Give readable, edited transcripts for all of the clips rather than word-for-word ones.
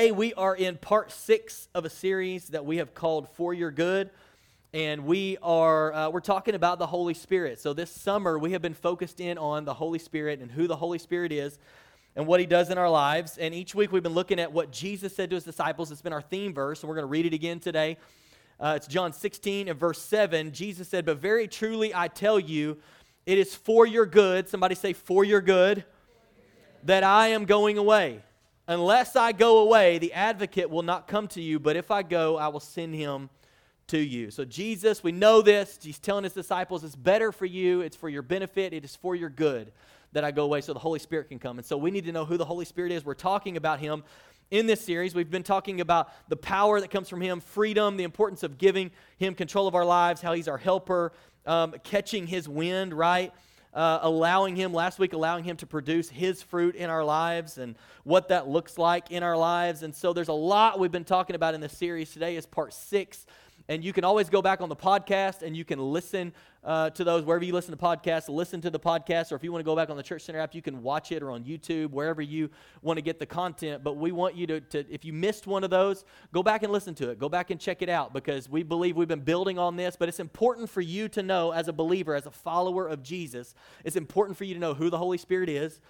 Hey, we are in part 6 of a series that we have called For Your Good, and we're talking about the Holy Spirit. So this summer we have been focused in on the Holy Spirit and who the Holy Spirit is and what He does in our lives. And each week we've been looking at what Jesus said to His disciples. It's been our theme verse, and we're going to read it again today. It's John 16 and verse 7. Jesus said, "But very truly I tell you, it is for your good," somebody say for your good, "that I am going away. Unless I go away, the advocate will not come to you, but if I go, I will send him to you." So Jesus, we know this, He's telling His disciples, it's better for you, it's for your benefit, it is for your good that I go away so the Holy Spirit can come. And so we need to know who the Holy Spirit is. We're talking about Him in this series. We've been talking about the power that comes from Him, freedom, the importance of giving Him control of our lives, how He's our helper, catching His wind, right? Last week allowing Him to produce His fruit in our lives and what that looks like in our lives. And so there's a lot we've been talking about in this series. Today is part 6, and you can always go back on the podcast and you can listen to those wherever you listen to podcasts. Listen to the podcast, or if you want to go back on the Church Center app, you can watch it, or on YouTube, wherever you want to get the content. But we want you to if you missed one of those, go back and listen to it. Go back and check it out, because we believe we've been building on this. But it's important for you to know, as a believer, as a follower of Jesus, it's important for you to know who the Holy Spirit is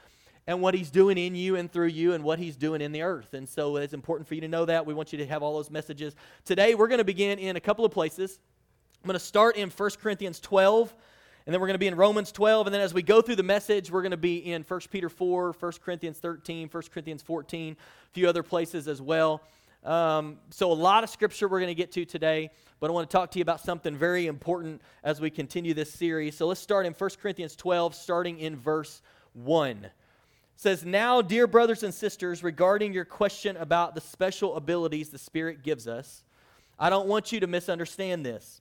and what He's doing in you and through you and what He's doing in the earth. And so it's important for you to know that. We want you to have all those messages. Today, we're going to begin in a couple of places. I'm going to start in 1 Corinthians 12, and then we're going to be in Romans 12. And then as we go through the message, we're going to be in 1 Peter 4, 1 Corinthians 13, 1 Corinthians 14, a few other places as well. So a lot of scripture we're going to get to today, but I want to talk to you about something very important as we continue this series. So let's start in 1 Corinthians 12, starting in verse 1. Says, "Now, dear brothers and sisters, regarding your question about the special abilities the Spirit gives us, I don't want you to misunderstand this.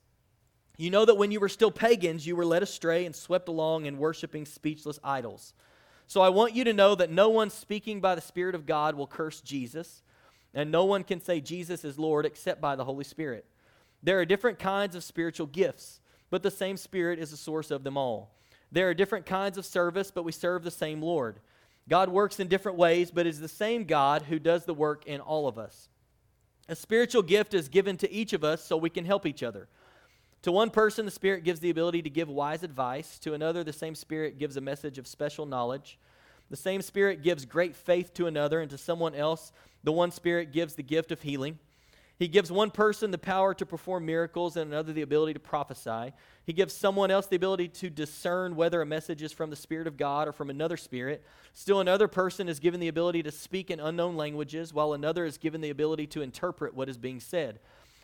You know that when you were still pagans, you were led astray and swept along in worshiping speechless idols. So I want you to know that no one speaking by the Spirit of God will curse Jesus, and no one can say Jesus is Lord except by the Holy Spirit. There are different kinds of spiritual gifts, but the same Spirit is the source of them all. There are different kinds of service, but we serve the same Lord. God works in different ways, but is the same God who does the work in all of us. A spiritual gift is given to each of us so we can help each other. To one person, the Spirit gives the ability to give wise advice. To another, the same Spirit gives a message of special knowledge. The same Spirit gives great faith to another, and to someone else, the one Spirit gives the gift of healing. He gives one person the power to perform miracles and another the ability to prophesy. He gives someone else the ability to discern whether a message is from the Spirit of God or from another spirit. Still another person is given the ability to speak in unknown languages, while another is given the ability to interpret what is being said.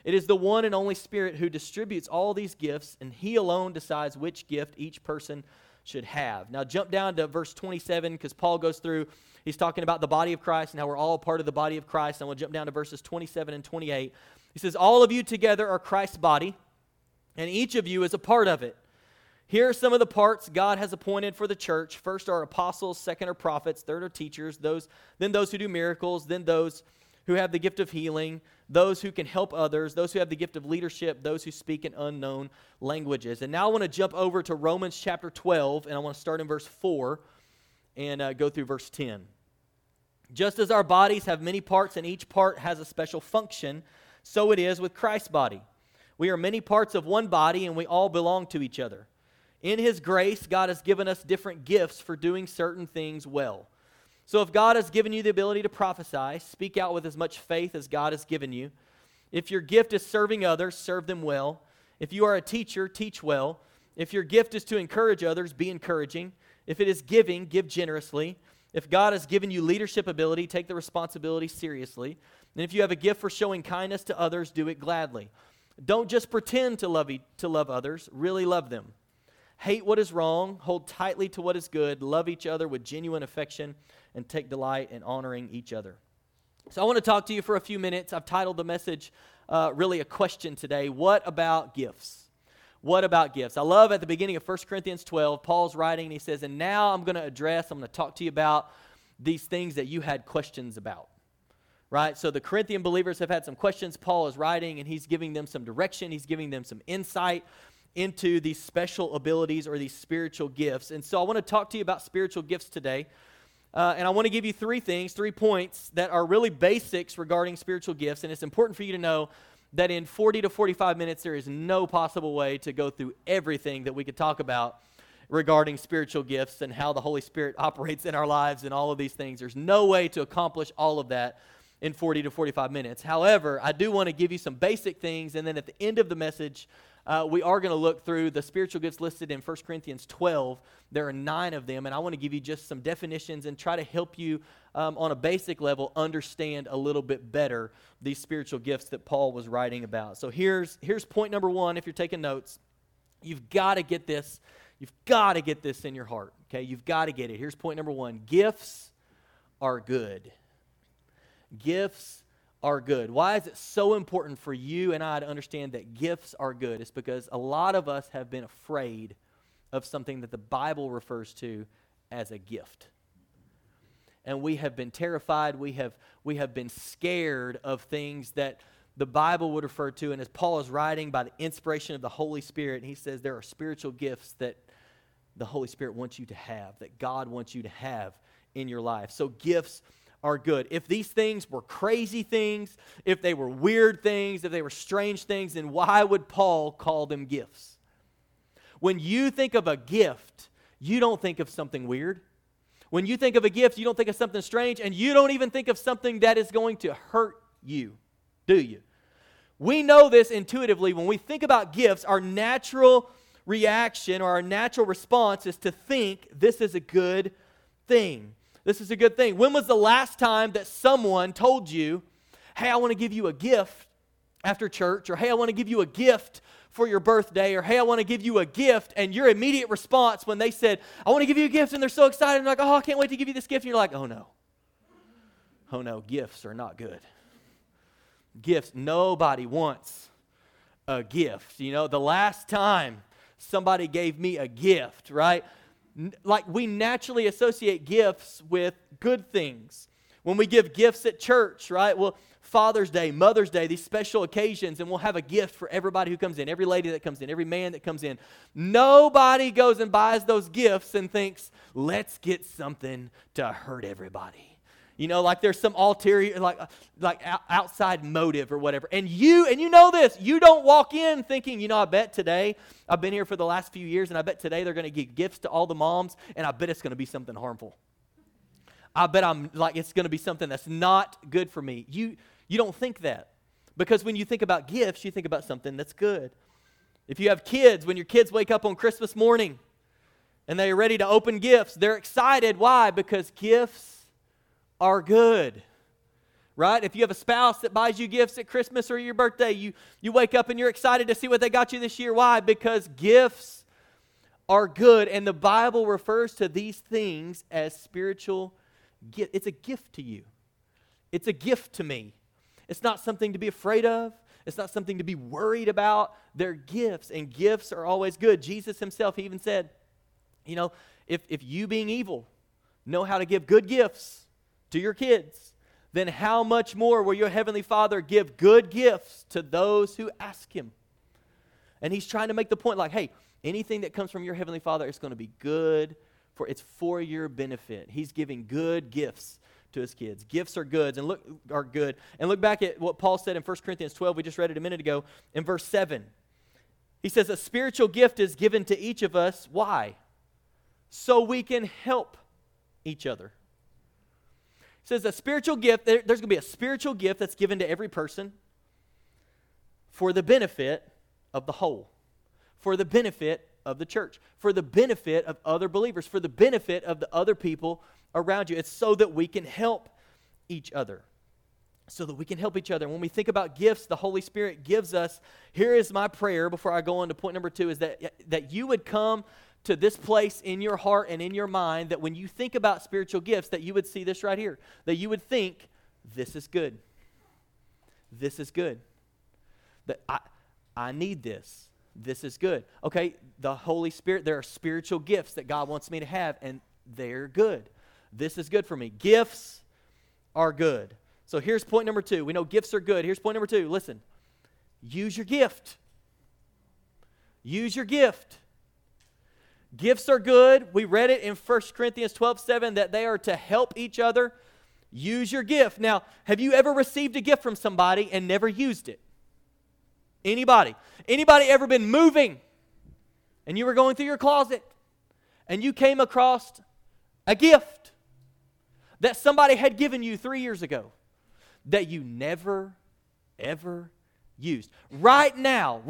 It is the one and only Spirit who distributes all these gifts, and He alone decides which gift each person should have." Now jump down to verse 27, because Paul goes through, he's talking about the body of Christ and how we're all part of the body of Christ. I want to jump down to verses 27 and 28. He says, "All of you together are Christ's body, and each of you is a part of it. Here are some of the parts God has appointed for the church. First are apostles, second are prophets, third are teachers, then those who do miracles, then those who have the gift of healing, those who can help others, those who have the gift of leadership, those who speak in unknown languages." And now I want to jump over to Romans chapter 12, and I want to start in verse 4 and go through verse 10. "Just as our bodies have many parts and each part has a special function, so it is with Christ's body. We are many parts of one body, and we all belong to each other. In His grace, God has given us different gifts for doing certain things well. So if God has given you the ability to prophesy, speak out with as much faith as God has given you. If your gift is serving others, serve them well. If you are a teacher, teach well. If your gift is to encourage others, be encouraging. If it is giving, give generously. If God has given you leadership ability, take the responsibility seriously. And if you have a gift for showing kindness to others, do it gladly. Don't just pretend to love others, really love them. Hate what is wrong, hold tightly to what is good, love each other with genuine affection, and take delight in honoring each other." So I want to talk to you for a few minutes. I've titled the message really a question today. What about gifts? What about gifts? I love at the beginning of 1 Corinthians 12, Paul's writing and he says, and now I'm going to talk to you about these things that you had questions about. Right? So the Corinthian believers have had some questions. Paul is writing and he's giving them some direction. He's giving them some insight into these special abilities or these spiritual gifts. And so I want to talk to you about spiritual gifts today. And I want to give you three points that are really basics regarding spiritual gifts. And it's important for you to know that in 40 to 45 minutes, there is no possible way to go through everything that we could talk about regarding spiritual gifts and how the Holy Spirit operates in our lives and all of these things. There's no way to accomplish all of that in 40 to 45 minutes. However, I do want to give you some basic things. And then at the end of the message, we are going to look through the spiritual gifts listed in 1 Corinthians 12. There are 9 of them, and I want to give you just some definitions and try to help you on a basic level understand a little bit better these spiritual gifts that Paul was writing about. So here's point number 1. If you're taking notes, you've got to get this. You've got to get this in your heart, okay? You've got to get it. Here's point number 1. Gifts are good. Gifts are good. Why is it so important for you and I to understand that gifts are good? It's because a lot of us have been afraid of something that the Bible refers to as a gift. And we have been terrified, we have been scared of things that the Bible would refer to, and as Paul is writing by the inspiration of the Holy Spirit, he says there are spiritual gifts that the Holy Spirit wants you to have, that God wants you to have in your life. So gifts are good. If these things were crazy things, if they were weird things, if they were strange things, then why would Paul call them gifts? When you think of a gift, you don't think of something weird. When you think of a gift, you don't think of something strange, and you don't even think of something that is going to hurt you, do you? We know this intuitively. When we think about gifts, our natural reaction or our natural response is to think this is a good thing. This is a good thing. When was the last time that someone told you, hey, I want to give you a gift after church, or hey, I want to give you a gift for your birthday, or hey, I want to give you a gift, and your immediate response when they said, I want to give you a gift, and they're so excited, and they're like, oh, I can't wait to give you this gift, and you're like, oh no. Oh no, gifts are not good. Gifts, nobody wants a gift. You know, the last time somebody gave me a gift, right? Like, we naturally associate gifts with good things. When we give gifts at church, right? Well, Father's Day, Mother's Day, these special occasions, and we'll have a gift for everybody who comes in, every lady that comes in, every man that comes in. Nobody goes and buys those gifts and thinks, let's get something to hurt everybody. You know, like there's some ulterior, like outside motive or whatever. And you know this, you don't walk in thinking, you know, I bet today, I've been here for the last few years, and I bet today they're going to give gifts to all the moms, and I bet it's going to be something harmful. I bet it's going to be something that's not good for me. You don't think that, because when you think about gifts, you think about something that's good. If you have kids, when your kids wake up on Christmas morning, and they're ready to open gifts, they're excited. Why? Because gifts are good, right? If you have a spouse that buys you gifts at Christmas or your birthday, you wake up and you're excited to see what they got you this year. Why? Because gifts are good, and the Bible refers to these things as spiritual gifts. It's a gift to you. It's a gift to me. It's not something to be afraid of. It's not something to be worried about. They're gifts, and gifts are always good. Jesus himself even said, you know, if you being evil know how to give good gifts to your kids, then how much more will your heavenly Father give good gifts to those who ask him? And he's trying to make the point like, hey, anything that comes from your heavenly Father is going to be good, for it's for your benefit. He's giving good gifts to his kids. Gifts are good, and look back at what Paul said in 1 Corinthians 12. We just read it a minute ago in verse 7. He says, a spiritual gift is given to each of us. Why? So we can help each other. It says a spiritual gift, there's going to be a spiritual gift that's given to every person for the benefit of the whole, for the benefit of the church, for the benefit of other believers, for the benefit of the other people around you. It's so that we can help each other, so that we can help each other. When we think about gifts, the Holy Spirit gives us, here is my prayer before I go on to point number 2, is that you would come to this place in your heart and in your mind, that when you think about spiritual gifts, that you would see this right here, that you would think, this is good. This is good. that I need this. This is good. Okay, the Holy Spirit, there are spiritual gifts that God wants me to have, and they're good. This is good for me. Gifts are good. So here's point number 2. We know gifts are good. Here's point number 2. Listen, use your gift. Use your gift. Gifts are good. We read it in 1 Corinthians 12, 7, that they are to help each other. Use your gift. Now, have you ever received a gift from somebody and never used it? Anybody? Anybody ever been moving and you were going through your closet and you came across a gift that somebody had given you 3 years ago that you never, ever used? Right now,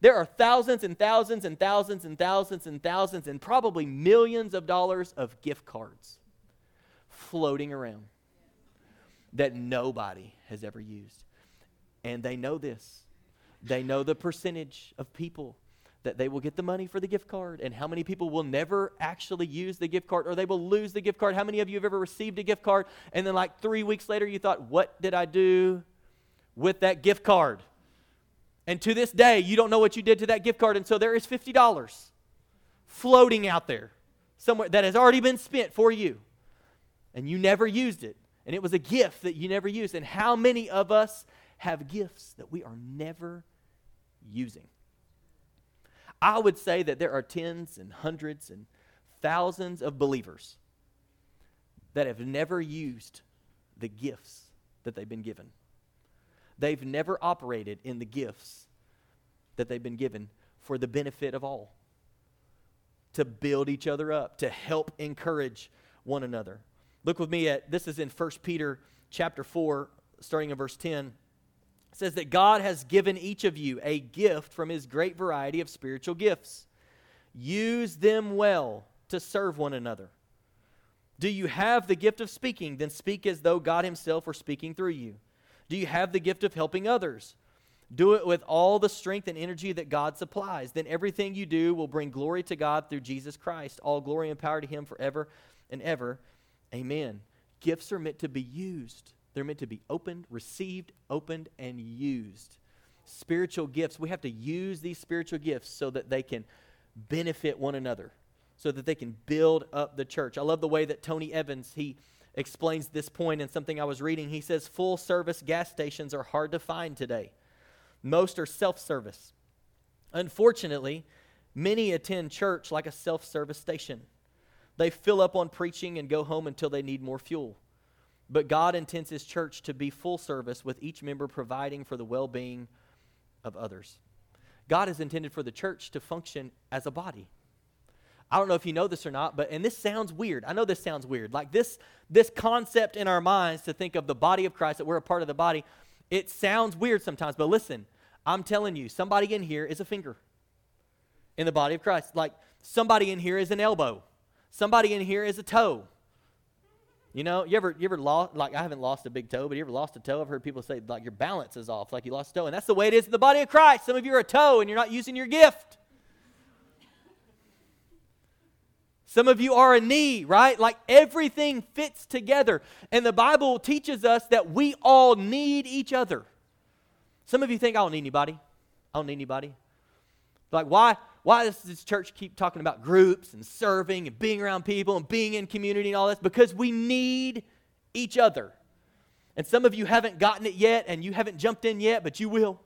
there are thousands and thousands and thousands and thousands and thousands and probably millions of dollars of gift cards floating around that nobody has ever used. And they know this. They know the percentage of people that they will get the money for the gift card and how many people will never actually use the gift card, or they will lose the gift card. How many of you have ever received a gift card and then like 3 weeks later you thought, what did I do with that gift card? And to this day, you don't know what you did to that gift card. And so there is $50 floating out there somewhere that has already been spent for you and you never used it. And it was a gift that you never used. And how many of us have gifts that we are never using? I would say that there are tens and hundreds and thousands of believers that have never used the gifts that they've been given. They've never operated in the gifts that they've been given for the benefit of all, to build each other up, to help encourage one another. Look with me at, this is in 1 Peter chapter 4, starting in verse 10. It says that God has given each of you a gift from his great variety of spiritual gifts. Use them well to serve one another. Do you have the gift of speaking? Then speak as though God himself were speaking through you. Do you have the gift of helping others? Do it with all the strength and energy that God supplies. Then everything you do will bring glory to God through Jesus Christ. All glory and power to him forever and ever. Amen. Gifts are meant to be used. They're meant to be opened, received, opened, and used. Spiritual gifts, we have to use these spiritual gifts so that they can benefit one another, so that they can build up the church. I love the way that Tony Evans, he explains this point in something I was reading. He says, full service gas stations are hard to find today. Most are self-service. Unfortunately, many attend church like a self-service station. They fill up on preaching and go home until they need more fuel. But God intends his church to be full service, with each member providing for the well-being of others. God has intended for the church to function as a body. I don't know if you know this or not, but, and this sounds weird. I know this sounds weird. Like this concept in our minds to think of the body of Christ, that we're a part of the body, it sounds weird sometimes. But listen, I'm telling you, somebody in here is a finger in the body of Christ. Like somebody in here is an elbow. Somebody in here is a toe. You know, you ever lost, like I haven't lost a big toe, but you ever lost a toe? I've heard people say, like, your balance is off, like you lost a toe. And that's the way it is in the body of Christ. Some of you are a toe and you're not using your gift. Some of you are a knee, right? Like everything fits together. And the Bible teaches us that we all need each other. Some of you think, I don't need anybody. Like, why? Why does this church keep talking about groups and serving and being around people and being in community and all this? Because we need each other. And some of you haven't gotten it yet and you haven't jumped in yet, but you will.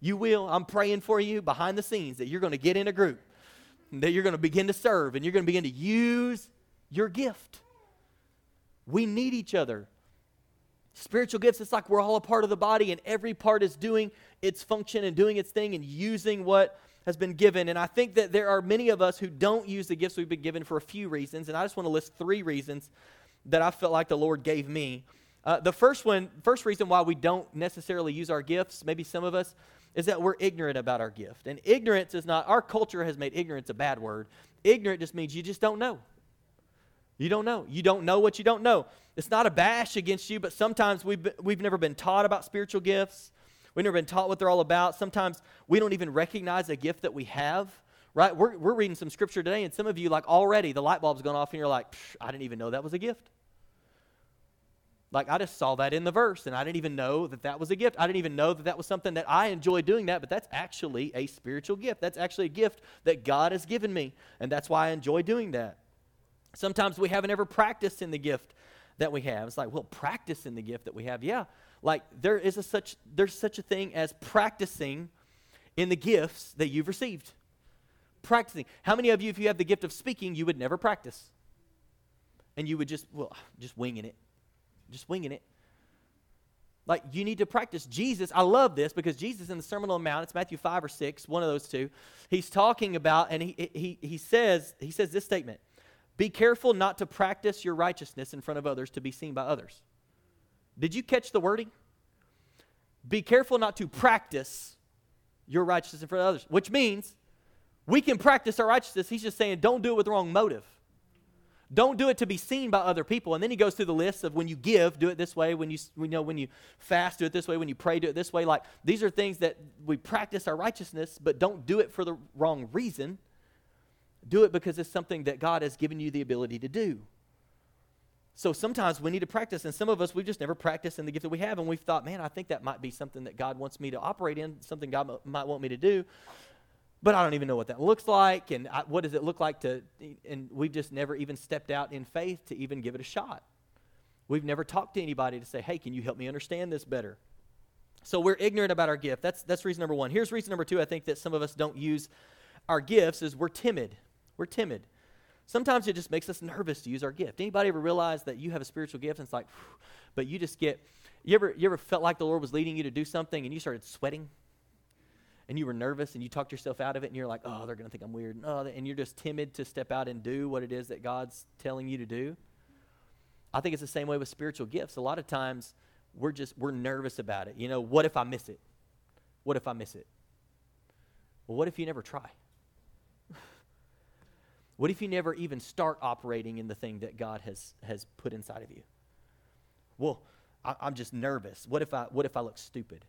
You will. I'm praying for you behind the scenes that you're going to get in a group, that you're going to begin to serve, and you're going to begin to use your gift. We need each other. Spiritual gifts, it's like we're all a part of the body and every part is doing its function and doing its thing and using what has been given. And I think that there are many of us who don't use the gifts we've been given for a few reasons, and I just want to list 3 reasons that I felt like the Lord gave me. The first reason why we don't necessarily use our gifts, maybe some of us, is that we're ignorant about our gift. And ignorance is not, our culture has made ignorance a bad word. Ignorant just means you just don't know. You don't know what you don't know. It's not a bash against you, but sometimes we've never been taught about spiritual gifts. We've never been taught what they're all about. Sometimes we don't even recognize a gift that we have, right? We're reading some scripture today, and some of you, like, already the light bulb's gone off, and you're like, I didn't even know that was a gift. Like, I just saw that in the verse, and I didn't even know that that was a gift. I didn't even know that that was something that I enjoy doing that, but that's actually a spiritual gift. That's actually a gift that God has given me, and that's why I enjoy doing that. Sometimes we haven't ever practiced in the gift that we have. It's like, well, practice in the gift that we have. Yeah, like there's such a thing as practicing in the gifts that you've received. Practicing. How many of you, if you have the gift of speaking, you would never practice? And you would just winging it. Just winging it. Like, you need to practice. Jesus, I love this because Jesus in the Sermon on the Mount, it's Matthew 5 or 6, one of those two, he's talking about, and he says this statement, "Be careful not to practice your righteousness in front of others to be seen by others." Did you catch the wording? Be careful not to practice your righteousness in front of others, which means we can practice our righteousness. He's just saying don't do it with the wrong motive. Don't do it to be seen by other people. And then he goes through the list of when you give, do it this way. When you fast, do it this way. When you pray, do it this way. Like, these are things that we practice our righteousness, but don't do it for the wrong reason. Do it because it's something that God has given you the ability to do. So sometimes we need to practice, and some of us, we've just never practiced in the gift that we have, and we've thought, man, I think that might be something that God wants me to operate in, something God might want me to do. But I don't even know what that looks like, and what does it look like to, and we've just never even stepped out in faith to even give it a shot. We've never talked to anybody to say, hey, can you help me understand this better? So we're ignorant about our gift. That's reason number one. Here's reason number two, I think, that some of us don't use our gifts is we're timid. We're timid. Sometimes it just makes us nervous to use our gift. Anybody ever realize that you have a spiritual gift and it's like, whew, but you just get, you ever felt like the Lord was leading you to do something and you started sweating? And you were nervous and you talked yourself out of it and you're like, oh, they're going to think I'm weird. And you're just timid to step out and do what it is that God's telling you to do. I think it's the same way with spiritual gifts. A lot of times we're nervous about it. You know, what if I miss it? What if I miss it? Well, what if you never try? What if you never even start operating in the thing that God has put inside of you? Well, I'm just nervous. What if I look stupid?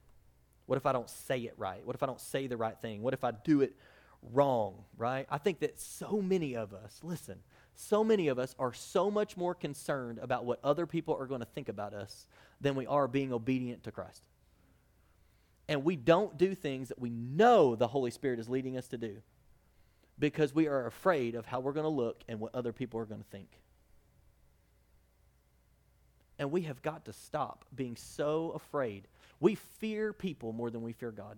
What if I don't say it right? What if I don't say the right thing? What if I do it wrong, right? I think that so many of us, listen, so many of us are so much more concerned about what other people are going to think about us than we are being obedient to Christ. And we don't do things that we know the Holy Spirit is leading us to do because we are afraid of how we're going to look and what other people are going to think. And we have got to stop being so afraid. We fear people more than we fear God.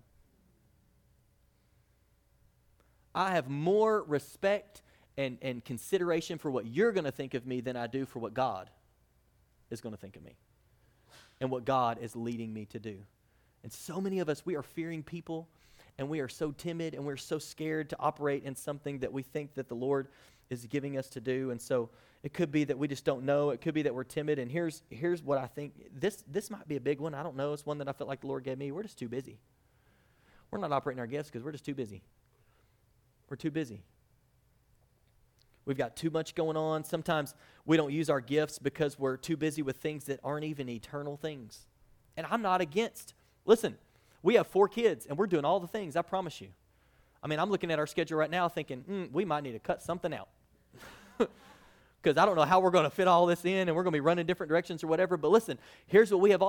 I have more respect and consideration for what you're going to think of me than I do for what God is going to think of me and what God is leading me to do. And so many of us, we are fearing people, and we are so timid, and we're so scared to operate in something that we think that the Lord is giving us to do. And so it could be that we just don't know. It could be that we're timid. And here's what I think. This might be a big one. I don't know. It's one that I felt like the Lord gave me. We're just too busy. We're not operating our gifts because we're just too busy. We're too busy. We've got too much going on. Sometimes we don't use our gifts because we're too busy with things that aren't even eternal things. And I'm not against. Listen, we have 4 kids, and we're doing all the things, I promise you. I mean, I'm looking at our schedule right now thinking, we might need to cut something out because I don't know how we're going to fit all this in, and we're going to be running different directions or whatever. But listen, here's what we have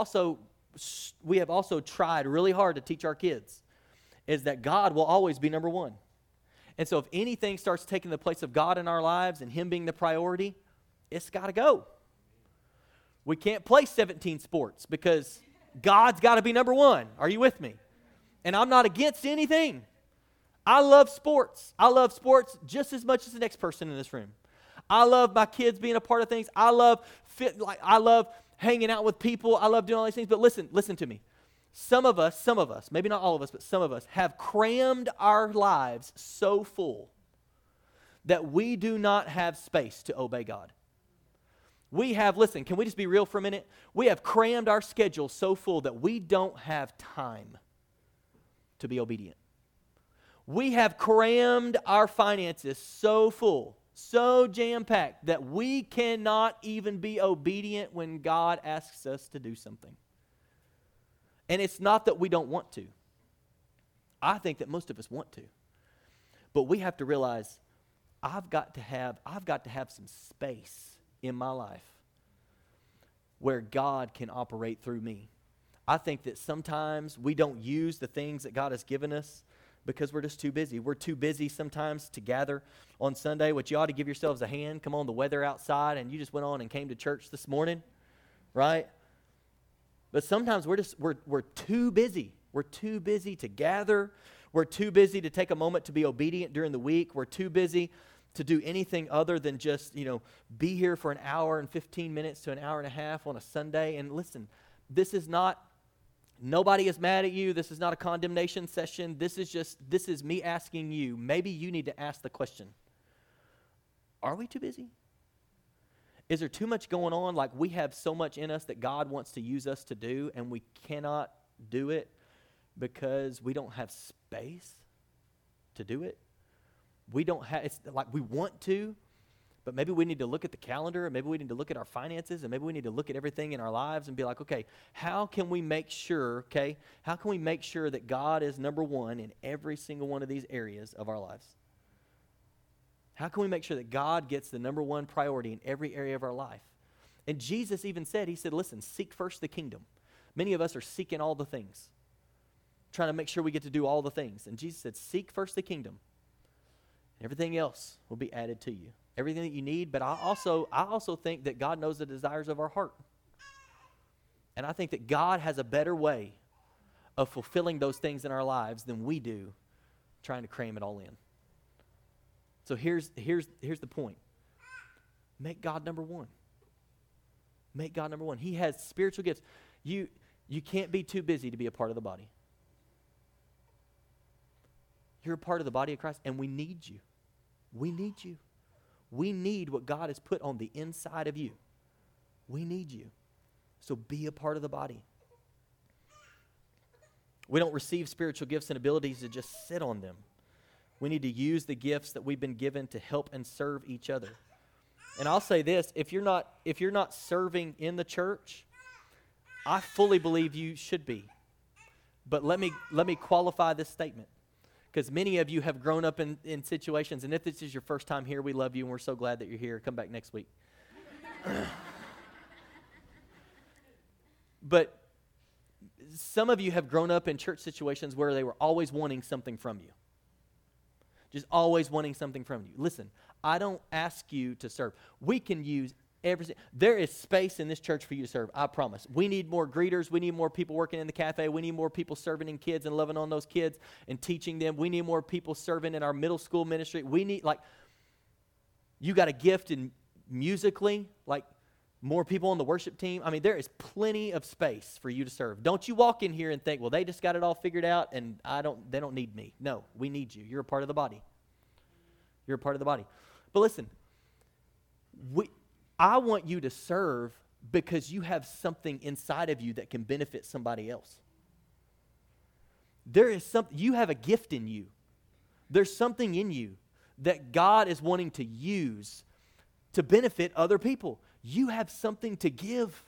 also tried really hard to teach our kids is that God will always be number one. And so if anything starts taking the place of God in our lives and Him being the priority, it's got to go. We can't play 17 sports because God's got to be number one. Are you with me? And I'm not against anything. I love sports. I love sports just as much as the next person in this room. I love my kids being a part of things. I love hanging out with people. I love doing all these things. But listen to me. Some of us, maybe not all of us, but some of us have crammed our lives so full that we do not have space to obey God. We have, listen, can we just be real for a minute? We have crammed our schedule so full that we don't have time to be obedient. We have crammed our finances so full, so jam-packed, that we cannot even be obedient when God asks us to do something. And it's not that we don't want to. I think that most of us want to. But we have to realize, I've got to have some space in my life where God can operate through me. I think that sometimes we don't use the things that God has given us because we're just too busy. We're too busy sometimes to gather on Sunday, which you ought to give yourselves a hand. Come on, the weather outside, and you just went on and came to church this morning, right? But sometimes we're too busy. We're too busy to gather. We're too busy to take a moment to be obedient during the week. We're too busy to do anything other than just, be here for an hour and 15 minutes to an hour and a half on a Sunday. And listen, nobody is mad at you. This is not a condemnation session. This is me asking you. Maybe you need to ask the question, are we too busy? Is there too much going on? Like, we have so much in us that God wants to use us to do, and we cannot do it because we don't have space to do it. We don't have, it's like we want to, but maybe we need to look at the calendar, and maybe we need to look at our finances, and maybe we need to look at everything in our lives and be like, okay, how can we make sure that God is number one in every single one of these areas of our lives? How can we make sure that God gets the number one priority in every area of our life? And Jesus even said, listen, seek first the kingdom. Many of us are seeking all the things, trying to make sure we get to do all the things. And Jesus said, seek first the kingdom. Everything else will be added to you. Everything that you need. But I also think that God knows the desires of our heart. And I think that God has a better way of fulfilling those things in our lives than we do trying to cram it all in. So here's the point. Make God number one. Make God number one. He has spiritual gifts. You can't be too busy to be a part of the body. You're a part of the body of Christ, and we need you. We need you. We need what God has put on the inside of you. We need you. So be a part of the body. We don't receive spiritual gifts and abilities to just sit on them. We need to use the gifts that we've been given to help and serve each other. And I'll say this, if you're not serving in the church, I fully believe you should be. But let me qualify this statement, because many of you have grown up in situations, and if this is your first time here, we love you, and we're so glad that you're here. Come back next week. But some of you have grown up in church situations where they were always wanting something from you. Just always wanting something from you. Listen, I don't ask you to serve. We can use everything. There is space in this church for you to serve, I promise. We need more greeters. We need more people working in the cafe. We need more people serving in kids and loving on those kids and teaching them. We need more people serving in our middle school ministry. We need, you got a gift in musically, more people on the worship team. I mean, there is plenty of space for you to serve. Don't you walk in here and think, well, they just got it all figured out and they don't need me. No, we need you. You're a part of the body. You're a part of the body. But listen, I want you to serve because you have something inside of you that can benefit somebody else. There is something, you have a gift in you. There's something in you that God is wanting to use to benefit other people. You have something to give.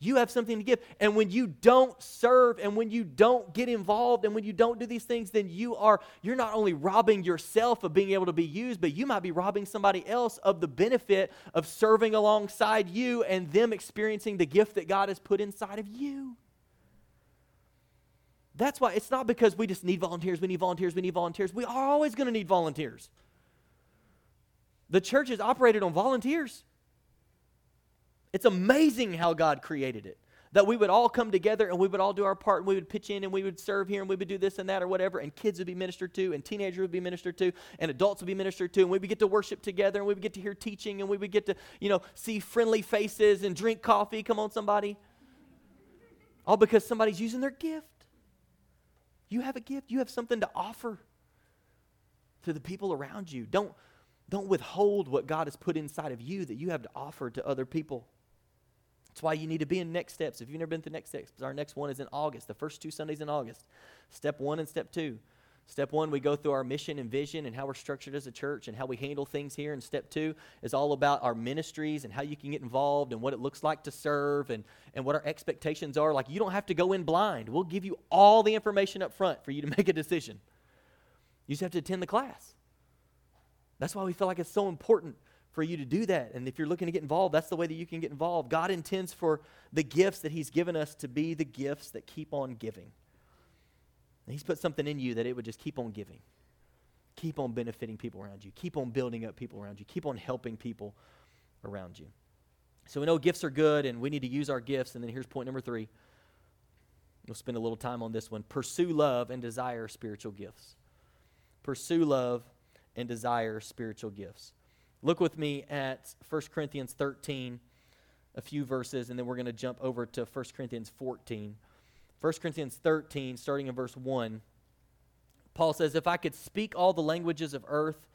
You have something to give. And when you don't serve, and when you don't get involved, and when you don't do these things, then you're not only robbing yourself of being able to be used, but you might be robbing somebody else of the benefit of serving alongside you and them experiencing the gift that God has put inside of you. That's why it's not because we just need volunteers, we need volunteers, we need volunteers. We are always going to need volunteers. The church is operated on volunteers. It's amazing how God created it, that we would all come together and we would all do our part and we would pitch in and we would serve here and we would do this and that or whatever, and kids would be ministered to and teenagers would be ministered to and adults would be ministered to, and we would get to worship together and we would get to hear teaching and we would get to, see friendly faces and drink coffee. Come on, somebody. All because somebody's using their gift. You have a gift. You have something to offer to the people around you. Don't withhold what God has put inside of you that you have to offer to other people. That's why you need to be in Next Steps. If you've never been through Next Steps, our next one is in August, the first two Sundays in August. Step 1 and Step 2. Step 1, we go through our mission and vision and how we're structured as a church and how we handle things here. And Step 2 is all about our ministries and how you can get involved and what it looks like to serve and what our expectations are. You don't have to go in blind. We'll give you all the information up front for you to make a decision. You just have to attend the class. That's why we feel like it's so important for you to do that. And if you're looking to get involved, that's the way that you can get involved. God intends for the gifts that he's given us to be the gifts that keep on giving. And he's put something in you that it would just keep on giving. Keep on benefiting people around you. Keep on building up people around you. Keep on helping people around you. So we know gifts are good, and we need to use our gifts. And then here's point number 3. We'll spend a little time on this one. Pursue love and desire spiritual gifts. Pursue love and desire spiritual gifts. Look with me at 1 Corinthians 13, a few verses, and then we're going to jump over to 1 Corinthians 14. 1 Corinthians 13, starting in verse 1, Paul says, "If I could speak all the languages of earth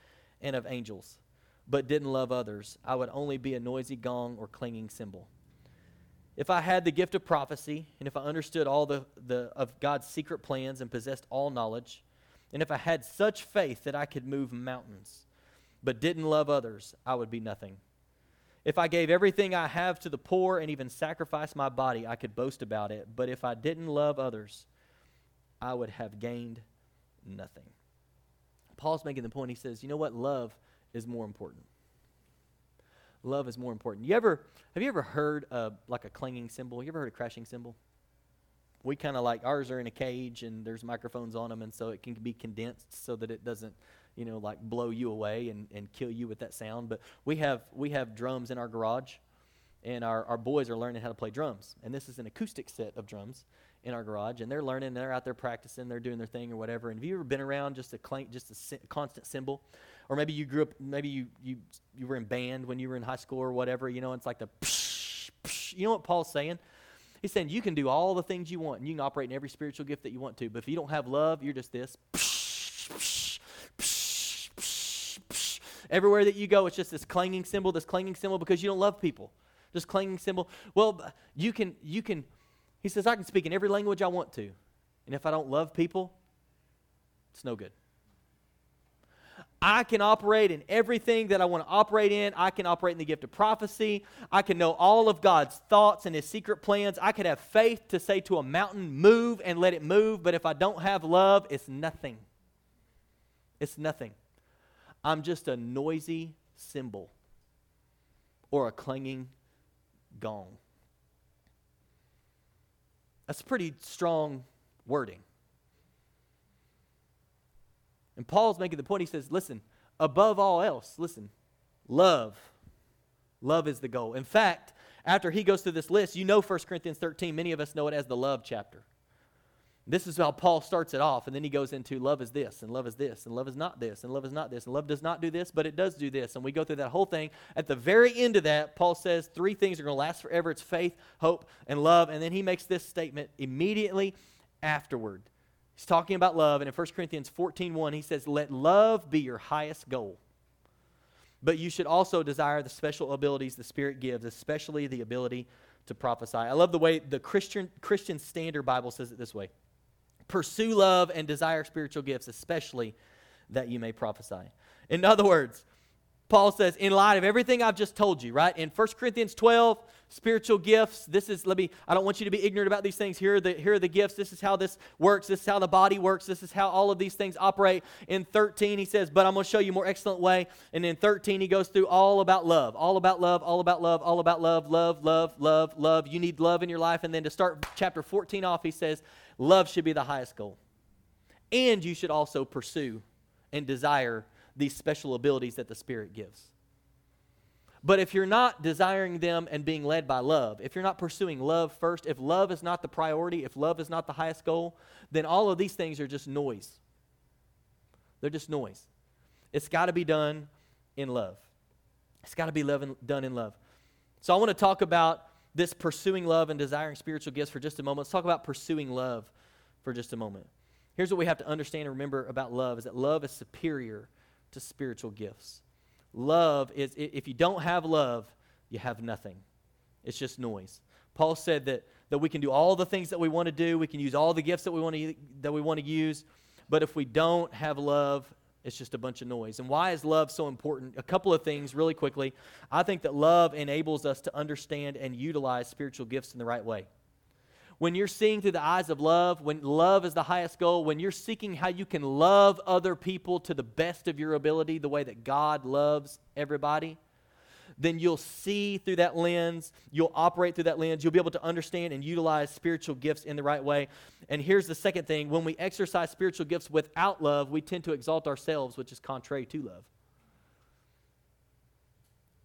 and of angels, but didn't love others, I would only be a noisy gong or clanging cymbal. If I had the gift of prophecy, and if I understood all of God's secret plans and possessed all knowledge, and if I had such faith that I could move mountains, but didn't love others, I would be nothing. If I gave everything I have to the poor and even sacrificed my body, I could boast about it. But if I didn't love others, I would have gained nothing." Paul's making the point. He says, you know what? Love is more important. Love is more important. Have you ever heard like a clanging cymbal? You ever heard a crashing cymbal? We kind of like, ours are in a cage and there's microphones on them, and so it can be condensed so that it doesn't, like blow you away and kill you with that sound. But we have drums in our garage, and our boys are learning how to play drums. And this is an acoustic set of drums in our garage, and they're learning, and they're out there practicing, they're doing their thing or whatever. And have you ever been around just a constant cymbal? Or maybe you grew up, maybe you were in band when you were in high school or whatever, it's like the psh, psh. You know what Paul's saying? He's saying you can do all the things you want, and you can operate in every spiritual gift that you want to, but if you don't have love, you're just this. Psh, psh, psh, psh, psh. Everywhere that you go, it's just this clanging cymbal, because you don't love people. Just clanging cymbal. Well, you can, he says, I can speak in every language I want to, and if I don't love people, it's no good. I can operate in everything that I want to operate in. I can operate in the gift of prophecy. I can know all of God's thoughts and his secret plans. I could have faith to say to a mountain, move, and let it move. But if I don't have love, it's nothing. It's nothing. I'm just a noisy cymbal or a clanging gong. That's pretty strong wording. And Paul's making the point. He says, listen, above all else, listen, love. Love is the goal. In fact, after he goes through this list, 1 Corinthians 13, many of us know it as the love chapter. This is how Paul starts it off, and then he goes into love is this, and love is this, and love is not this, and love is not this, and love does not do this, but it does do this. And we go through that whole thing. At the very end of that, Paul says 3 things are going to last forever. It's faith, hope, and love. And then he makes this statement immediately afterward. He's talking about love, and in 1 Corinthians 14:1, he says, "Let love be your highest goal, but you should also desire the special abilities the Spirit gives, especially the ability to prophesy." I love the way the Christian Standard Bible says it this way: "Pursue love and desire spiritual gifts, especially that you may prophesy." In other words, Paul says, in light of everything I've just told you, right? In 1 Corinthians 12, spiritual gifts. I don't want you to be ignorant about these things. Here are the gifts. This is how this works. This is how the body works. This is how all of these things operate. In 13, he says, but I'm going to show you a more excellent way. And in 13, he goes through all about love. All about love, all about love, all about love, love, love, love, love. You need love in your life. And then to start chapter 14 off, he says, love should be the highest goal. And you should also pursue and desire these special abilities that the Spirit gives. But if you're not desiring them and being led by love, if you're not pursuing love first, if love is not the priority, if love is not the highest goal, then all of these things are just noise. They're just noise. It's got to be done in love. It's got to be done in love. So I want to talk about this pursuing love and desiring spiritual gifts for just a moment. Let's talk about pursuing love for just a moment. Here's what we have to understand and remember about love, is that love is superior to spiritual gifts. Love is, if you don't have love, you have nothing. It's just noise. Paul said that we can do all the things that we want to do, we can use all the gifts that we want to use, but if we don't have love, it's just a bunch of noise. And why is love so important? A couple of things really quickly. I think that love enables us to understand and utilize spiritual gifts in the right way. When you're seeing through the eyes of love, when love is the highest goal, when you're seeking how you can love other people to the best of your ability, the way that God loves everybody, then you'll see through that lens, you'll operate through that lens, you'll be able to understand and utilize spiritual gifts in the right way. And here's the second thing: when we exercise spiritual gifts without love, we tend to exalt ourselves, which is contrary to love.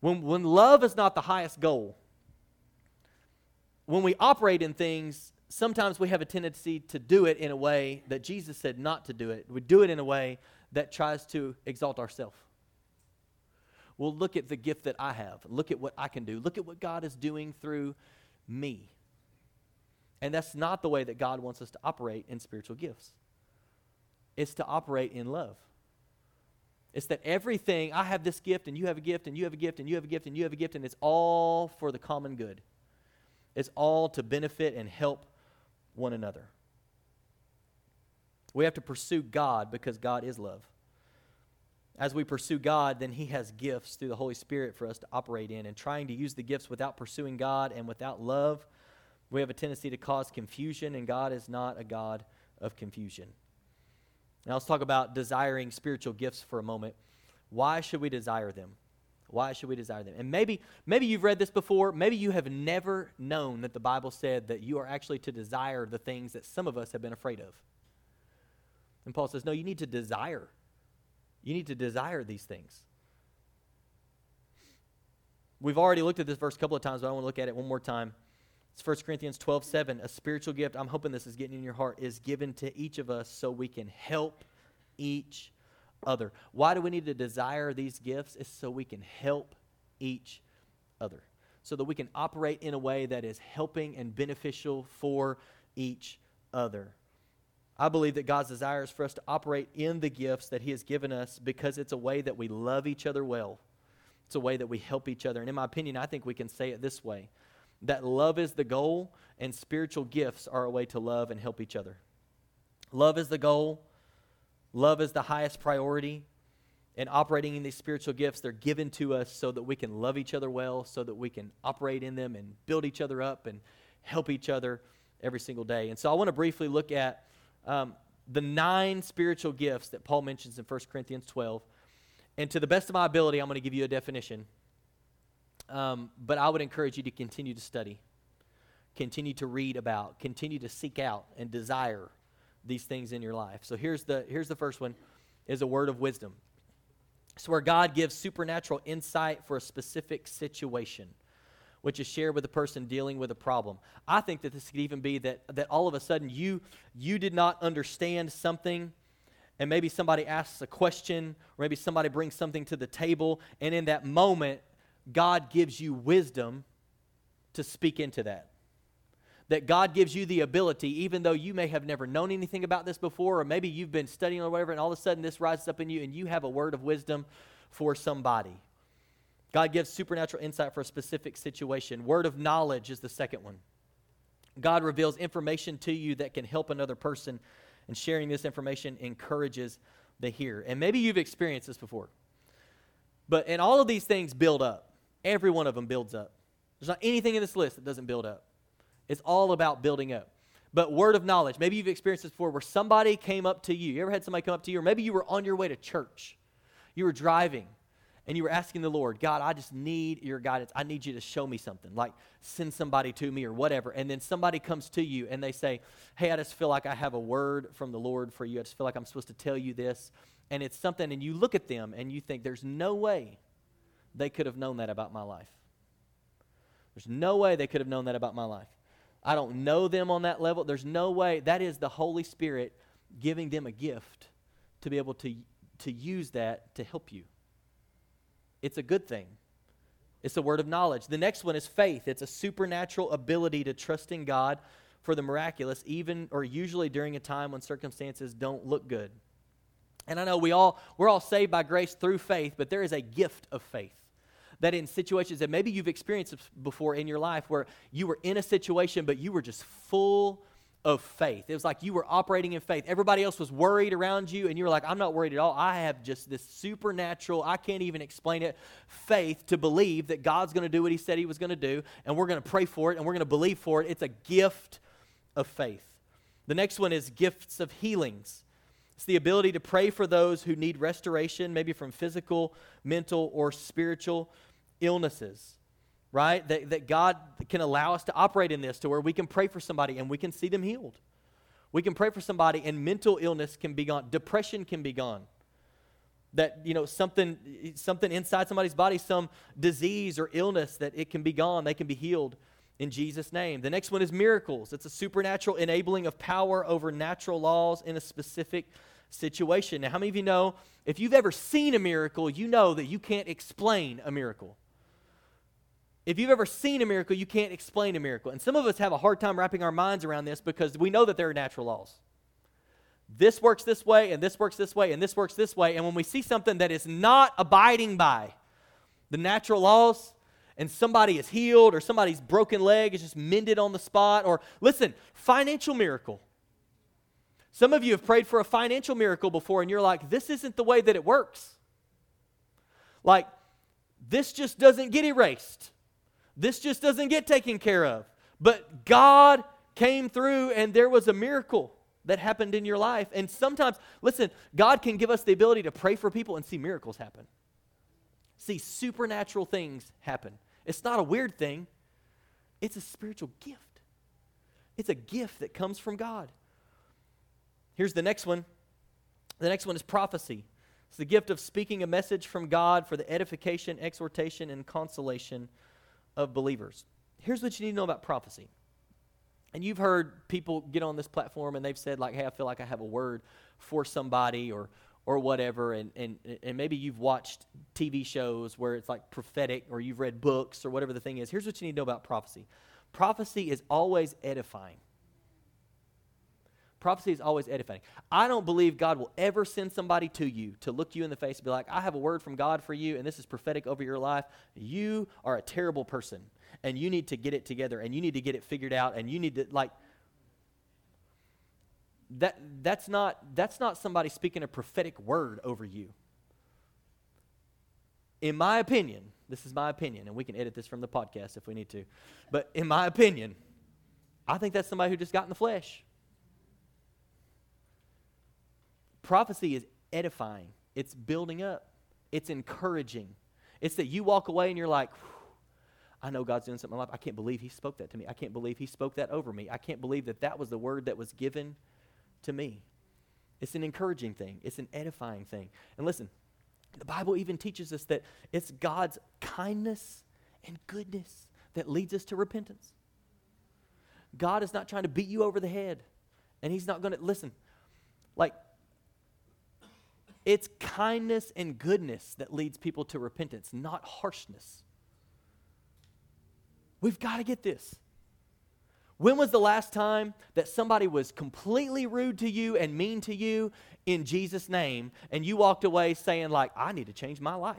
When love is not the highest goal, when we operate in things, sometimes we have a tendency to do it in a way that Jesus said not to do it. We do it in a way that tries to exalt ourselves. Well, look at the gift that I have. Look at what I can do. Look at what God is doing through me. And that's not the way that God wants us to operate in spiritual gifts. It's to operate in love. It's that everything, I have this gift, and you have a gift, and you have a gift, and you have a gift, and you have a gift, and it's all for the common good. It's all to benefit and help one another. We have to pursue God because God is love. As we pursue God, then He has gifts through the Holy Spirit for us to operate in. And trying to use the gifts without pursuing God and without love, we have a tendency to cause confusion, and God is not a God of confusion. Now let's talk about desiring spiritual gifts for a moment. Why should we desire them? Why should we desire them? And maybe you've read this before. Maybe you have never known that the Bible said that you are actually to desire the things that some of us have been afraid of. And Paul says, no, you need to desire. You need to desire these things. We've already looked at this verse a couple of times, but I want to look at it one more time. It's 1 Corinthians 12, 7. A spiritual gift, I'm hoping this is getting in your heart, is given to each of us so we can help each other. Why do we need to desire these gifts? It's so we can help each other, so that we can operate in a way that is helping and beneficial for each other. I believe that God's desire is for us to operate in the gifts that He has given us because it's a way that we love each other well. It's a way that we help each other. And in my opinion, I think we can say it this way, that love is the goal and spiritual gifts are a way to love and help each other. Love is the goal. Love is the highest priority. And operating in these spiritual gifts, they're given to us so that we can love each other well, so that we can operate in them and build each other up and help each other every single day. And so I want to briefly look at the 9 spiritual gifts that Paul mentions in 1 Corinthians 12. And to the best of my ability, I'm going to give you a definition. But I would encourage you to continue to study, continue to read about, continue to seek out and desire these things in your life. So here's the first one, is a word of wisdom. It's where God gives supernatural insight for a specific situation, which is shared with the person dealing with a problem. I think that this could even be that all of a sudden you did not understand something, and maybe somebody asks a question, or maybe somebody brings something to the table, and in that moment, God gives you wisdom to speak into that. That God gives you the ability, even though you may have never known anything about this before, or maybe you've been studying or whatever, and all of a sudden this rises up in you, and you have a word of wisdom for somebody. God gives supernatural insight for a specific situation. Word of knowledge is the second one. God reveals information to you that can help another person, and sharing this information encourages the hearer. And maybe you've experienced this before. And all of these things build up. Every one of them builds up. There's not anything in this list that doesn't build up. It's all about building up. But word of knowledge, maybe you've experienced this before where somebody came up to you. You ever had somebody come up to you? Or maybe you were on your way to church. You were driving. And you were asking the Lord, God, I just need your guidance. I need you to show me something, like send somebody to me or whatever. And then somebody comes to you and they say, hey, I just feel like I have a word from the Lord for you. I just feel like I'm supposed to tell you this. And it's something, and you look at them and you think, there's no way they could have known that about my life. There's no way they could have known that about my life. I don't know them on that level. There's no way. That is the Holy Spirit giving them a gift to be able to use that to help you. It's a good thing. It's a word of knowledge. The next one is faith. It's a supernatural ability to trust in God for the miraculous, even or usually during a time when circumstances don't look good. And I know we're all saved by grace through faith, but there is a gift of faith. That in situations that maybe you've experienced before in your life where you were in a situation, but you were just full of faith. It was like you were operating in faith. Everybody else was worried around you, and you were like, I'm not worried at all. I have just this supernatural, I can't even explain it, faith to believe that God's going to do what He said He was going to do, and we're going to pray for it, and we're going to believe for it. It's a gift of faith. The next one is gifts of healings. It's the ability to pray for those who need restoration, maybe from physical, mental, or spiritual illnesses, right? That God can allow us to operate in this to where we can pray for somebody and we can see them healed. We can pray for somebody and mental illness can be gone. Depression can be gone. That, you know, something inside somebody's body, some disease or illness, that it can be gone. They can be healed in Jesus' name. The next one is miracles. It's a supernatural enabling of power over natural laws in a specific situation. Now, how many of you know, if you've ever seen a miracle, you know that you can't explain a miracle. If you've ever seen a miracle, you can't explain a miracle. And some of us have a hard time wrapping our minds around this because we know that there are natural laws. This works this way, and this works this way, and this works this way. And when we see something that is not abiding by the natural laws, and somebody is healed, or somebody's broken leg is just mended on the spot, or listen, financial miracle. Some of you have prayed for a financial miracle before, and you're like, this isn't the way that it works. Like, this just doesn't get erased. This just doesn't get taken care of. But God came through, and there was a miracle that happened in your life. And sometimes, listen, God can give us the ability to pray for people and see miracles happen. See supernatural things happen. It's not a weird thing. It's a spiritual gift. It's a gift that comes from God. Here's the next one. The next one is prophecy. It's the gift of speaking a message from God for the edification, exhortation, and consolation of believers. Here's what you need to know about prophecy. And you've heard people get on this platform and they've said, like, hey, I feel like I have a word for somebody or whatever. And maybe you've watched TV shows where it's like prophetic, or you've read books or whatever the thing is. Here's what you need to know about prophecy. Prophecy is always edifying. Prophecy is always edifying. I don't believe God will ever send somebody to you to look you in the face and be like, I have a word from God for you, and this is prophetic over your life. You are a terrible person, and you need to get it together, and you need to get it figured out, and you need to, like, that's not somebody speaking a prophetic word over you. In my opinion, this is my opinion, and we can edit this from the podcast if we need to, but in my opinion, I think that's somebody who just got in the flesh. Prophecy is edifying. It's building up. It's encouraging. It's that you walk away and you're like, I know God's doing something in my life. I can't believe he spoke that to me. I can't believe he spoke that over me. I can't believe that that was the word that was given to me. It's an encouraging thing. It's an edifying thing. And listen, the Bible even teaches us that it's God's kindness and goodness that leads us to repentance. God is not trying to beat you over the head. And he's not going to, listen, like, it's kindness and goodness that leads people to repentance, not harshness. We've got to get this. When was the last time that somebody was completely rude to you and mean to you in Jesus' name, and you walked away saying, like, I need to change my life.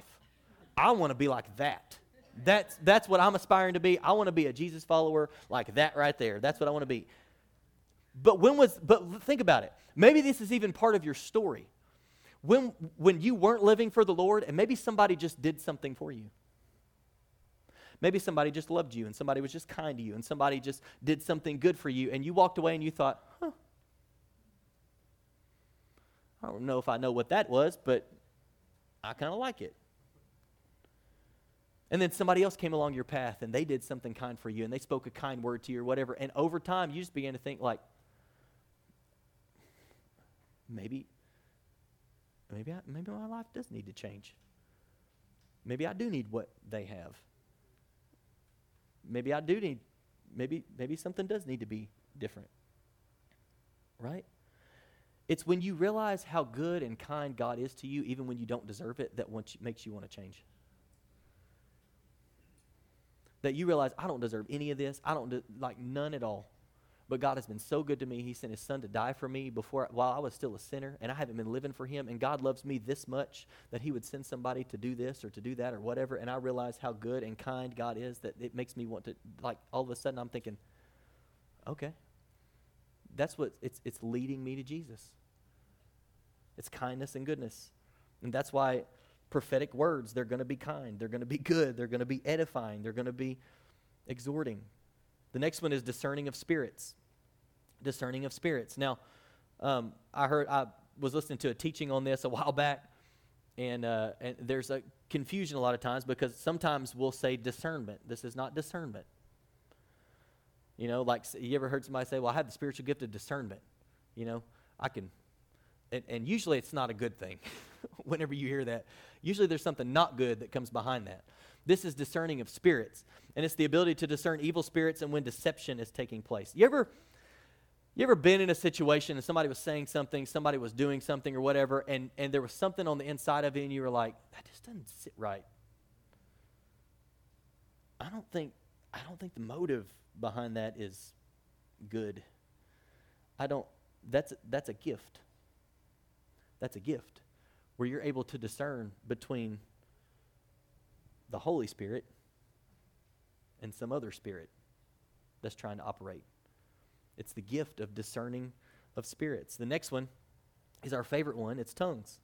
I want to be like that. That's what I'm aspiring to be. I want to be a Jesus follower like that right there. That's what I want to be. But think about it. Maybe this is even part of your story. When you weren't living for the Lord, and maybe somebody just did something for you. Maybe somebody just loved you, and somebody was just kind to you, and somebody just did something good for you, and you walked away and you thought, I don't know if I know what that was, but I kind of like it. And then somebody else came along your path, and they did something kind for you, and they spoke a kind word to you or whatever, and over time you just began to think, like, Maybe my life does need to change. Maybe I do need what they have. Maybe something does need to be different. Right? It's when you realize how good and kind God is to you, even when you don't deserve it, that makes you want to change. That you realize, I don't deserve any of this. I don't like none at all. But God has been so good to me. He sent his son to die for me while I was still a sinner, and I haven't been living for him, and God loves me this much that he would send somebody to do this or to do that or whatever, and I realize how good and kind God is that it makes me want to, like, all of a sudden I'm thinking, okay, that's what, it's leading me to Jesus. It's kindness and goodness. And that's why prophetic words, they're going to be kind, they're going to be good, they're going to be edifying, they're going to be exhorting. The next one is discerning of spirits. Discerning of spirits. Now, I was listening to a teaching on this a while back, And there's a confusion a lot of times, because sometimes we'll say discernment. This is not discernment. You know, like, you ever heard somebody say, well, I have the spiritual gift of discernment. You know, I can, and usually it's not a good thing. Whenever you hear that, usually there's something not good that comes behind that. This is discerning of spirits, and it's the ability to discern evil spirits and when deception is taking place. You ever been in a situation and somebody was saying something, somebody was doing something or whatever, and there was something on the inside of it, and you were like, that just doesn't sit right. I don't think the motive behind that is good. That's a gift. That's a gift where you're able to discern between the Holy Spirit and some other spirit that's trying to operate. It's the gift of discerning of spirits. The next one is our favorite one. It's tongues.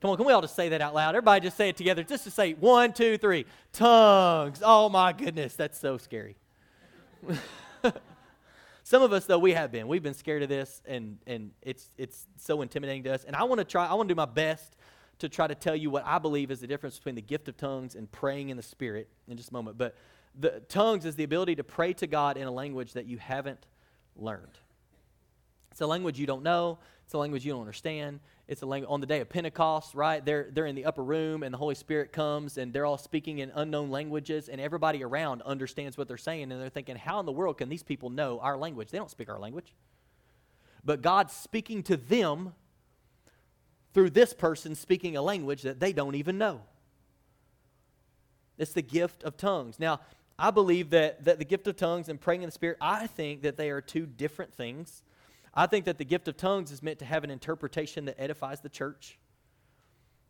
Come on, can we all just say that out loud? Everybody just say it together. Just to say 1, 2, 3. Tongues. Oh my goodness, that's so scary. Some of us, though, we have been. We've been scared of this, and it's so intimidating to us. And I want to do my best to try to tell you what I believe is the difference between the gift of tongues and praying in the Spirit in just a moment. But the tongues is the ability to pray to God in a language that you haven't learned. It's a language you don't know. It's a language you don't understand. It's a language on the day of Pentecost, right? They're in the upper room, and the Holy Spirit comes, and they're all speaking in unknown languages, and everybody around understands what they're saying, and they're thinking, how in the world can these people know our language? They don't speak our language. But God's speaking to them through this person speaking a language that they don't even know. It's the gift of tongues. Now, I believe that the gift of tongues and praying in the Spirit, I think that they are two different things. I think that the gift of tongues is meant to have an interpretation that edifies the church.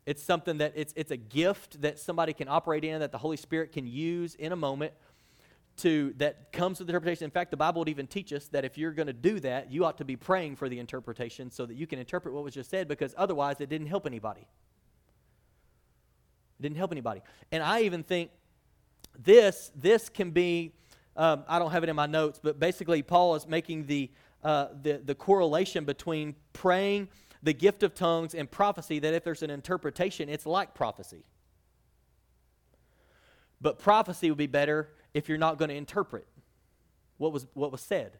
It's something that it's a gift that somebody can operate in, that the Holy Spirit can use in a moment, that comes with interpretation. In fact, the Bible would even teach us that if you're going to do that, you ought to be praying for the interpretation so that you can interpret what was just said, because otherwise it didn't help anybody. It didn't help anybody. And I even think this can be, I don't have it in my notes, but basically Paul is making the correlation between praying, the gift of tongues, and prophecy, that if there's an interpretation, it's like prophecy. But prophecy would be better if you're not going to interpret what was said.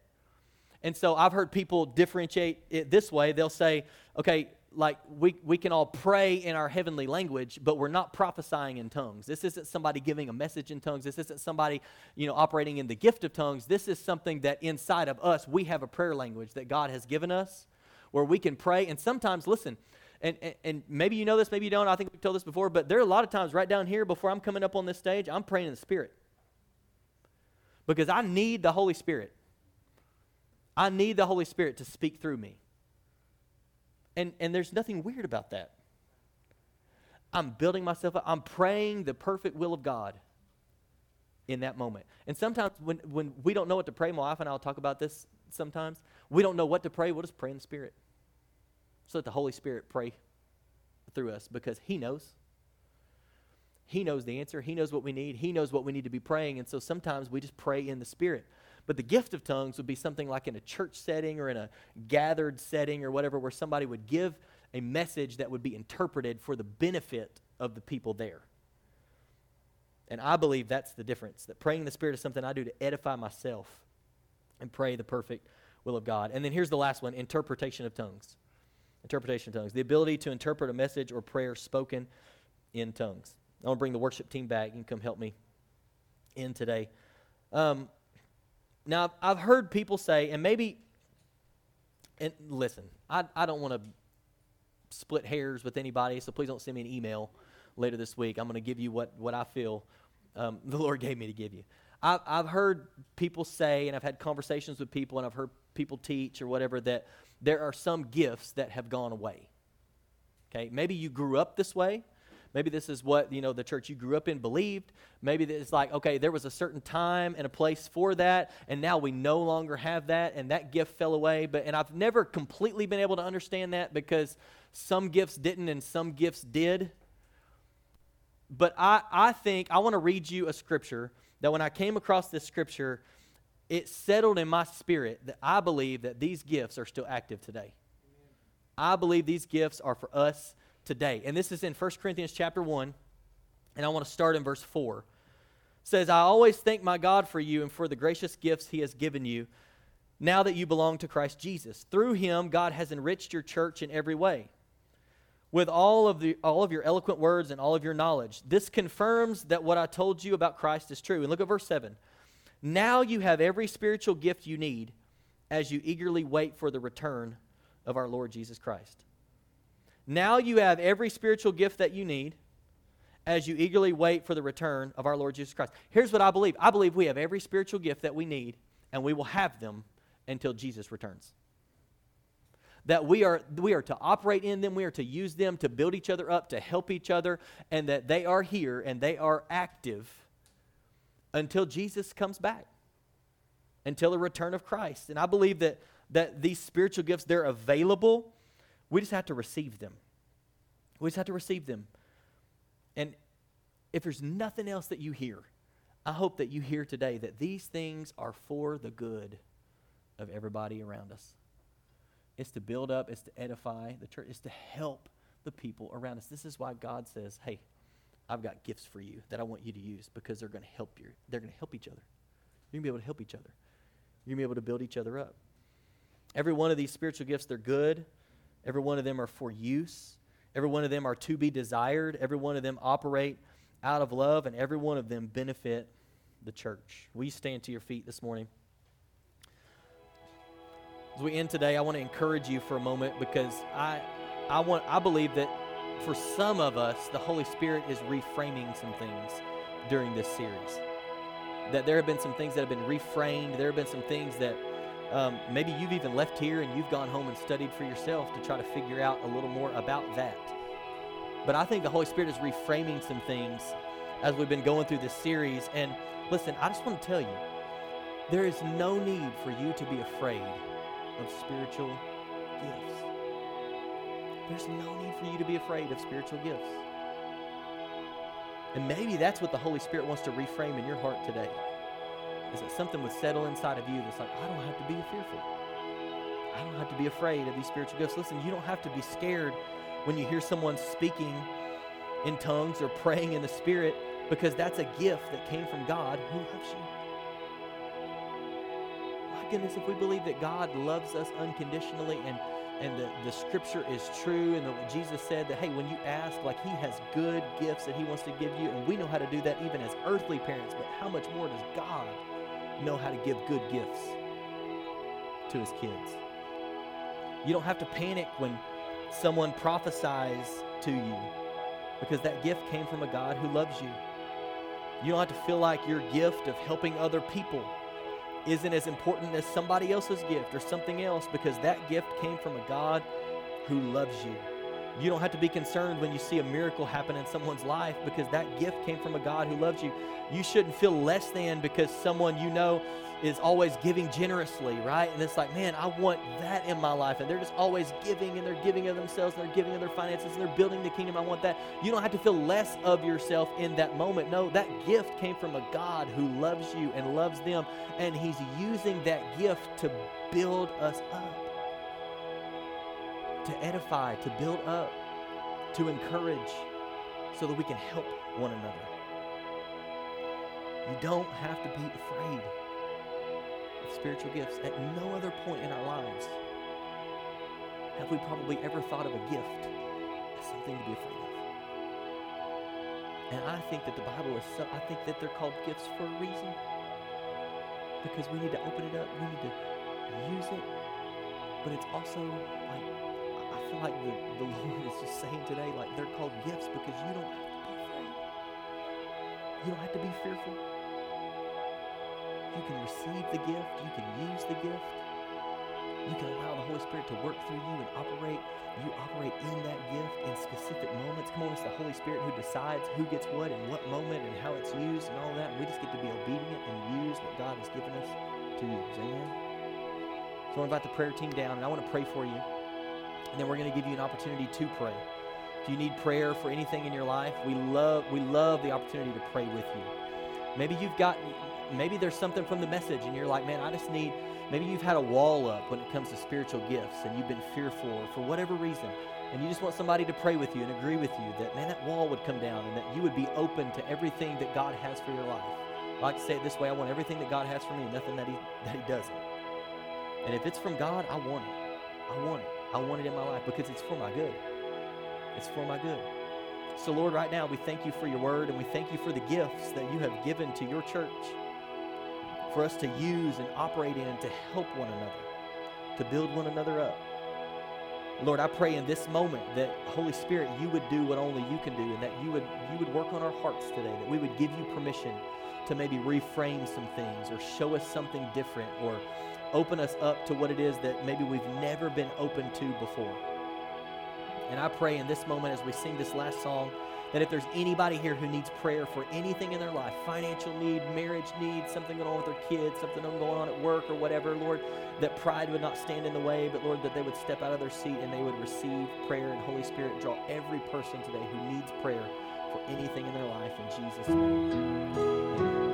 And so I've heard people differentiate it this way. They'll say, okay, like we can all pray in our heavenly language, but we're not prophesying in tongues. This isn't somebody giving a message in tongues. This isn't somebody, operating in the gift of tongues. This is something that inside of us, we have a prayer language that God has given us where we can pray. And sometimes, listen, and maybe you know this, maybe you don't. I think we've told this before, but there are a lot of times right down here before I'm coming up on this stage, I'm praying in the Spirit because I need the Holy Spirit. I need the Holy Spirit to speak through me. And there's nothing weird about that. I'm building myself up. I'm praying the perfect will of God in that moment. And sometimes when we don't know what to pray, my wife and I will talk about this sometimes. We don't know what to pray. We'll just pray in the Spirit. So let the Holy Spirit pray through us, because He knows. He knows the answer. He knows what we need. He knows what we need to be praying. And so sometimes we just pray in the Spirit. But the gift of tongues would be something like in a church setting or in a gathered setting or whatever, where somebody would give a message that would be interpreted for the benefit of the people there. And I believe that's the difference, that praying in the Spirit is something I do to edify myself and pray the perfect will of God. And then here's the last one, interpretation of tongues. Interpretation of tongues, the ability to interpret a message or prayer spoken in tongues. I want to bring the worship team back and come help me in today. Now, I've heard people say, and listen, I don't want to split hairs with anybody, so please don't send me an email later this week. I'm going to give you what I feel the Lord gave me to give you. I've heard people say, and I've had conversations with people, and I've heard people teach or whatever, that there are some gifts that have gone away. Okay, maybe you grew up this way. Maybe this is what, the church you grew up in believed. Maybe it's like, okay, there was a certain time and a place for that, and now we no longer have that, and that gift fell away. And I've never completely been able to understand that, because some gifts didn't and some gifts did. But I think, I want to read you a scripture that when I came across this scripture, it settled in my spirit that I believe that these gifts are still active today. I believe these gifts are for us today. And this is in 1 Corinthians chapter 1, and I want to start in verse 4. It says, I always thank my God for you and for the gracious gifts he has given you now that you belong to Christ Jesus. Through him, God has enriched your church in every way with all of your eloquent words and all of your knowledge. This confirms that what I told you about Christ is true. And look at verse 7. Now you have every spiritual gift you need as you eagerly wait for the return of our Lord Jesus Christ. Now you have every spiritual gift that you need as you eagerly wait for the return of our Lord Jesus Christ. Here's what I believe. I believe we have every spiritual gift that we need, and we will have them until Jesus returns. That we are to operate in them, we are to use them to build each other up, to help each other, and that they are here and they are active until Jesus comes back, until the return of Christ. And I believe that these spiritual gifts, they're available. We just have to receive them. We just have to receive them. And if there's nothing else that you hear, I hope that you hear today that these things are for the good of everybody around us. It's to build up, it's to edify the church, it's to help the people around us. This is why God says, hey, I've got gifts for you that I want you to use because they're going to help you. They're going to help each other. You're going to be able to help each other. You're going to be able to build each other up. Every one of these spiritual gifts, they're good. Every one of them are for use. Every one of them are to be desired. Every one of them operate out of love, and every one of them benefit the church. Will you stand to your feet this morning? As we end today, I want to encourage you for a moment because I believe that for some of us, the Holy Spirit is reframing some things during this series. That there have been some things that have been reframed. There have been some things that maybe you've even left here and you've gone home and studied for yourself to try to figure out a little more about that. But I think the Holy Spirit is reframing some things as we've been going through this series. And listen, I just want to tell you, there is no need for you to be afraid of spiritual gifts. There's no need for you to be afraid of spiritual gifts. And maybe that's what the Holy Spirit wants to reframe in your heart today. Is that something would settle inside of you that's like, I don't have to be fearful. I don't have to be afraid of these spiritual gifts. Listen, you don't have to be scared when you hear someone speaking in tongues or praying in the Spirit, because that's a gift that came from God who loves you. Goodness, if we believe that God loves us unconditionally and the scripture is true and what Jesus said that, hey, when you ask, like he has good gifts that he wants to give you, and we know how to do that even as earthly parents, but how much more does God know how to give good gifts to his kids? You don't have to panic when someone prophesies to you because that gift came from a God who loves you. You don't have to feel like your gift of helping other people isn't as important as somebody else's gift or something else, because that gift came from a God who loves you. You don't have to be concerned when you see a miracle happen in someone's life, because that gift came from a God who loves you. You shouldn't feel less than because someone you know is always giving generously, right? And it's like, man, I want that in my life. And they're just always giving, and they're giving of themselves, and they're giving of their finances, and they're building the kingdom. I want that. You don't have to feel less of yourself in that moment. No, that gift came from a God who loves you and loves them, and he's using that gift to build us up, to edify, to build up, to encourage, so that we can help one another. You don't have to be afraid of spiritual gifts. At no other point in our lives have we probably ever thought of a gift as something to be afraid of. And I think that the Bible is so, I think that they're called gifts for a reason. Because we need to open it up, we need to use it. But it's also like, I feel like the Lord is just saying today, like they're called gifts because you don't have to. You don't have to be fearful. You can receive the gift. You can use the gift. You can allow the Holy Spirit to work through you and operate. You operate in that gift in specific moments. Come on, it's the Holy Spirit who decides who gets what and what moment and how it's used and all that. We just get to be obedient and use what God has given us to use. Amen? So I invite the prayer team down, and I want to pray for you. And then we're going to give you an opportunity to pray. If you need prayer for anything in your life, we love the opportunity to pray with you. Maybe there's something from the message and you're like, man, I just need Maybe you've had a wall up when it comes to spiritual gifts and you've been fearful or for whatever reason, and you just want somebody to pray with you and agree with you that, man, that wall would come down and that you would be open to everything that God has for your life. I like to say it this way: I want everything that God has for me, nothing that he doesn't. And if it's from God, I want it. I want it. I want it in my life because it's for my good. It's for my good. So, Lord, right now we thank you for your word, and we thank you for the gifts that you have given to your church for us to use and operate in to help one another, to build one another up. Lord, I pray in this moment that, Holy Spirit, you would do what only you can do, and that you would work on our hearts today, that we would give you permission to maybe reframe some things or show us something different or open us up to what it is that maybe we've never been open to before. And I pray in this moment as we sing this last song that if there's anybody here who needs prayer for anything in their life, financial need, marriage need, something going on with their kids, something going on at work or whatever, Lord, that pride would not stand in the way, but Lord, that they would step out of their seat and they would receive prayer. And Holy Spirit, draw every person today who needs prayer for anything in their life in Jesus' name. Amen.